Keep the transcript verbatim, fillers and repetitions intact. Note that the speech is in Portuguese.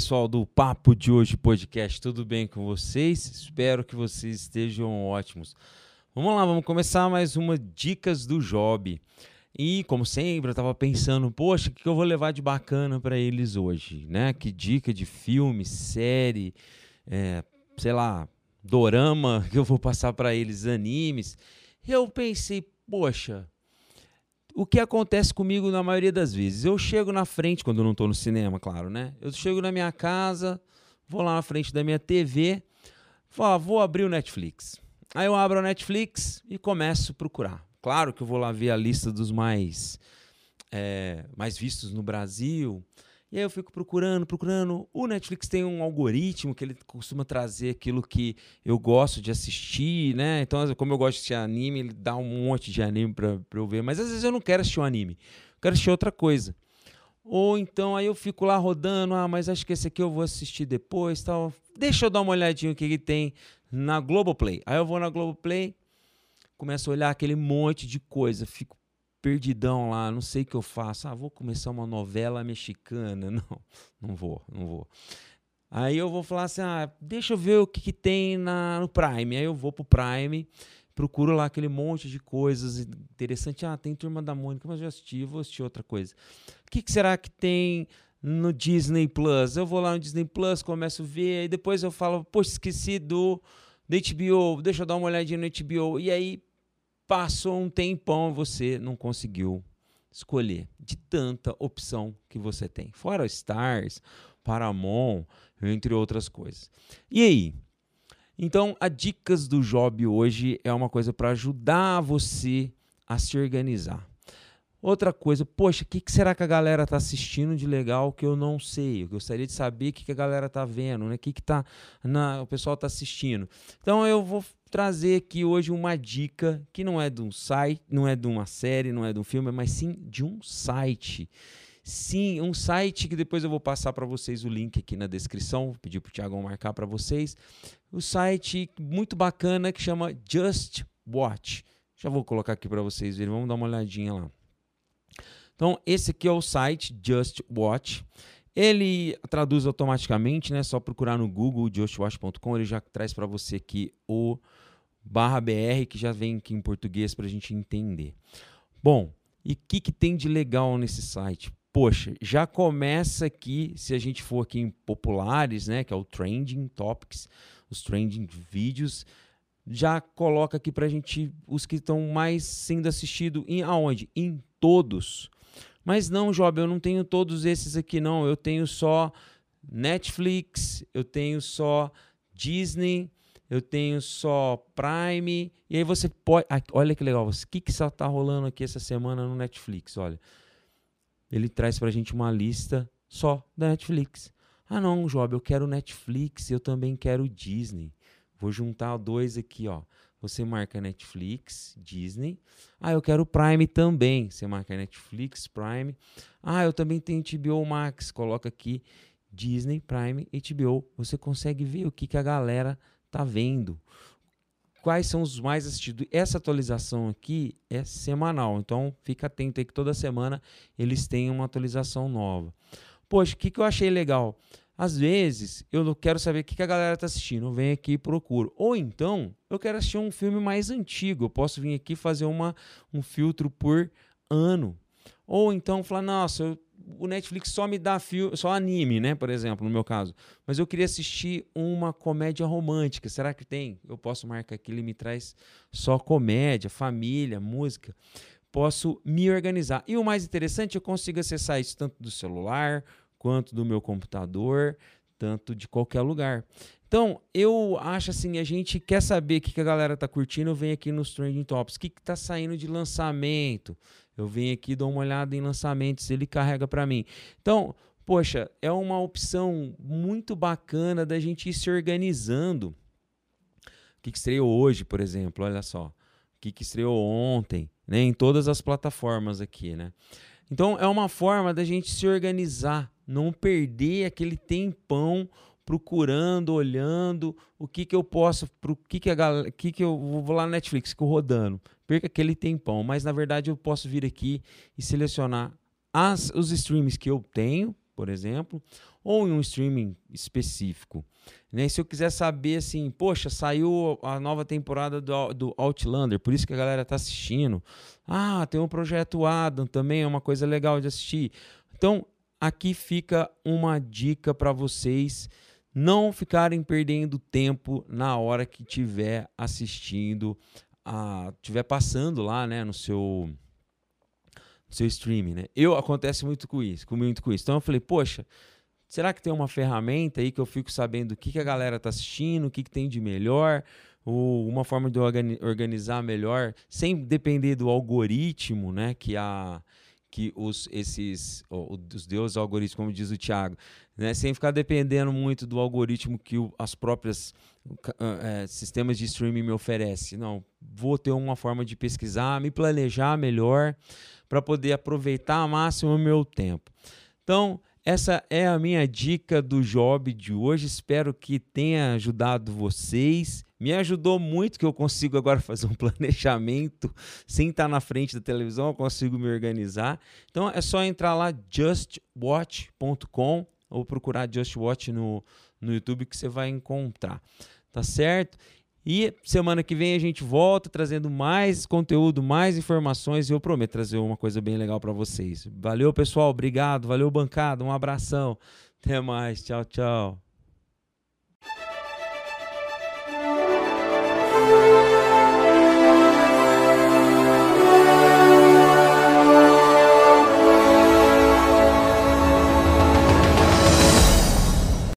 pessoal do Papo de Hoje Podcast, tudo bem com vocês? Espero que vocês estejam ótimos. Vamos lá, vamos começar mais uma Dicas do Job. E, como sempre, eu estava pensando, poxa, o que eu vou levar de bacana para eles hoje, né? Que dica de filme, série, é, sei lá, dorama que eu vou passar para eles, animes. Eu pensei, poxa, o que acontece comigo na maioria das vezes? Eu chego na frente, quando eu não estou no cinema, claro, né? Eu chego na minha casa, vou lá na frente da minha T V, falo, ah, vou abrir o Netflix. Aí eu abro a Netflix e começo a procurar. Claro que eu vou lá ver a lista dos mais, é, mais vistos no Brasil. E aí eu fico procurando, procurando. O Netflix tem um algoritmo que ele costuma trazer aquilo que eu gosto de assistir, né? Então, como eu gosto de assistir anime, ele dá um monte de anime pra, pra eu ver. Mas às vezes eu não quero assistir um anime, eu quero assistir outra coisa. Ou então, aí eu fico lá rodando, ah, mas acho que esse aqui eu vou assistir depois, tal. Deixa eu dar uma olhadinha o que, que tem na Globoplay. Aí eu vou na Globoplay, começo a olhar aquele monte de coisa, fico perdidão lá, não sei o que eu faço. Ah, vou começar uma novela mexicana. Não, não vou, não vou. Aí eu vou falar assim, ah, deixa eu ver o que, que tem na, no Prime. Aí eu vou pro Prime, procuro lá aquele monte de coisas interessantes. Ah, tem Turma da Mônica, mas eu já assisti, vou assistir outra coisa. O que, que será que tem no Disney Plus? Eu vou lá no Disney Plus, começo a ver, aí depois eu falo, poxa, esqueci do, do H B O, deixa eu dar uma olhadinha no H B O. E aí, passou um tempão e você não conseguiu escolher de tanta opção que você tem. Fora Stars, Paramount, entre outras coisas. E aí? Então, a Dicas do Job hoje é uma coisa para ajudar você a se organizar. Outra coisa, poxa, o que, que será que a galera está assistindo de legal que eu não sei? Eu gostaria de saber o que, que a galera está vendo, né? O que, que tá na, o pessoal está assistindo. Então, eu vou trazer aqui hoje uma dica que não é de um site, não é de uma série, não é de um filme, mas sim de um site. Sim, um site que depois eu vou passar para vocês o link aqui na descrição, vou pedir para o Thiago marcar para vocês. O site muito bacana que chama JustWatch. Já vou colocar aqui para vocês verem, vamos dar uma olhadinha lá. Então, esse aqui é o site JustWatch. Ele traduz automaticamente, né? Só procurar no Google, justwatch ponto com, ele já traz para você aqui o barra B R, que já vem aqui em português para a gente entender. Bom, e o que, que tem de legal nesse site? Poxa, já começa aqui, se a gente for aqui em populares, né? Que é o Trending Topics, os Trending Vídeos, já coloca aqui para a gente os que estão mais sendo assistidos em aonde? Em todos. Mas não, Job, eu não tenho todos esses aqui, não. Eu tenho só Netflix, eu tenho só Disney, eu tenho só Prime. E aí você pode... Ah, olha que legal. O que que está rolando aqui essa semana no Netflix? Olha, ele traz para a gente uma lista só da Netflix. Ah, não, Job, eu quero Netflix, eu também quero Disney. Vou juntar dois aqui, ó. Você marca Netflix, Disney. Ah, eu quero Prime também. Você marca Netflix, Prime. Ah, eu também tenho H B O Max. Coloca aqui Disney, Prime, H B O. Você consegue ver o que, que a galera tá vendo. Quais são os mais assistidos? Essa atualização aqui é semanal. Então, fica atento aí que toda semana eles têm uma atualização nova. Poxa, o que, que eu achei legal? Às vezes, eu não quero saber o que a galera está assistindo, eu venho aqui e procuro. Ou então, eu quero assistir um filme mais antigo, eu posso vir aqui e fazer uma, um filtro por ano. Ou então, falar, nossa, eu, o Netflix só me dá fio, só anime, né, por exemplo, no meu caso. Mas eu queria assistir uma comédia romântica, será que tem? Eu posso marcar aqui, ele me traz só comédia, família, música. Posso me organizar. E o mais interessante, eu consigo acessar isso tanto do celular, quanto do meu computador, tanto de qualquer lugar. Então, eu acho assim, a gente quer saber o que, que a galera tá curtindo, eu venho aqui nos Trending Tops, o que, que tá saindo de lançamento, eu venho aqui, dou uma olhada em lançamentos, ele carrega para mim. Então, poxa, é uma opção muito bacana da gente ir se organizando. O que, que estreou hoje, por exemplo, olha só, o que, que estreou ontem, né? Em todas as plataformas aqui, né? Então, é uma forma da gente se organizar, não perder aquele tempão procurando, olhando o que, que eu posso, o que, que, a galera, que, que eu vou lá no Netflix, fico rodando, perca aquele tempão, mas na verdade eu posso vir aqui e selecionar as, os streams que eu tenho, por exemplo, ou em um streaming específico. Né? Se eu quiser saber assim, poxa, saiu a nova temporada do, do Outlander, por isso que a galera está assistindo. Ah, tem um projeto Adam também, é uma coisa legal de assistir. Então, aqui fica uma dica para vocês não ficarem perdendo tempo na hora que tiver assistindo, a, tiver passando lá, né, no seu... seu streaming, né? Eu, acontece muito com isso, comigo muito com isso. Então eu falei, poxa, será que tem uma ferramenta aí que eu fico sabendo o que, que a galera tá assistindo, o que, que tem de melhor, ou uma forma de organizar melhor, sem depender do algoritmo, né? Que a... que os, esses, oh, os deuses algoritmos, como diz o Thiago, né? Sem ficar dependendo muito do algoritmo que o, as próprias uh, uh, sistemas de streaming me oferecem. Não, vou ter uma forma de pesquisar, me planejar melhor para poder aproveitar ao máximo o meu tempo. Então, essa é a minha dica do Job de hoje. Espero que tenha ajudado vocês. Me ajudou muito, que eu consigo agora fazer um planejamento sem estar na frente da televisão, eu consigo me organizar. Então é só entrar lá, just watch ponto com, ou procurar JustWatch no, no YouTube que você vai encontrar, tá certo? E semana que vem a gente volta trazendo mais conteúdo, mais informações, e eu prometo trazer uma coisa bem legal para vocês. Valeu, pessoal, obrigado, valeu, bancada, um abração, até mais, tchau, tchau.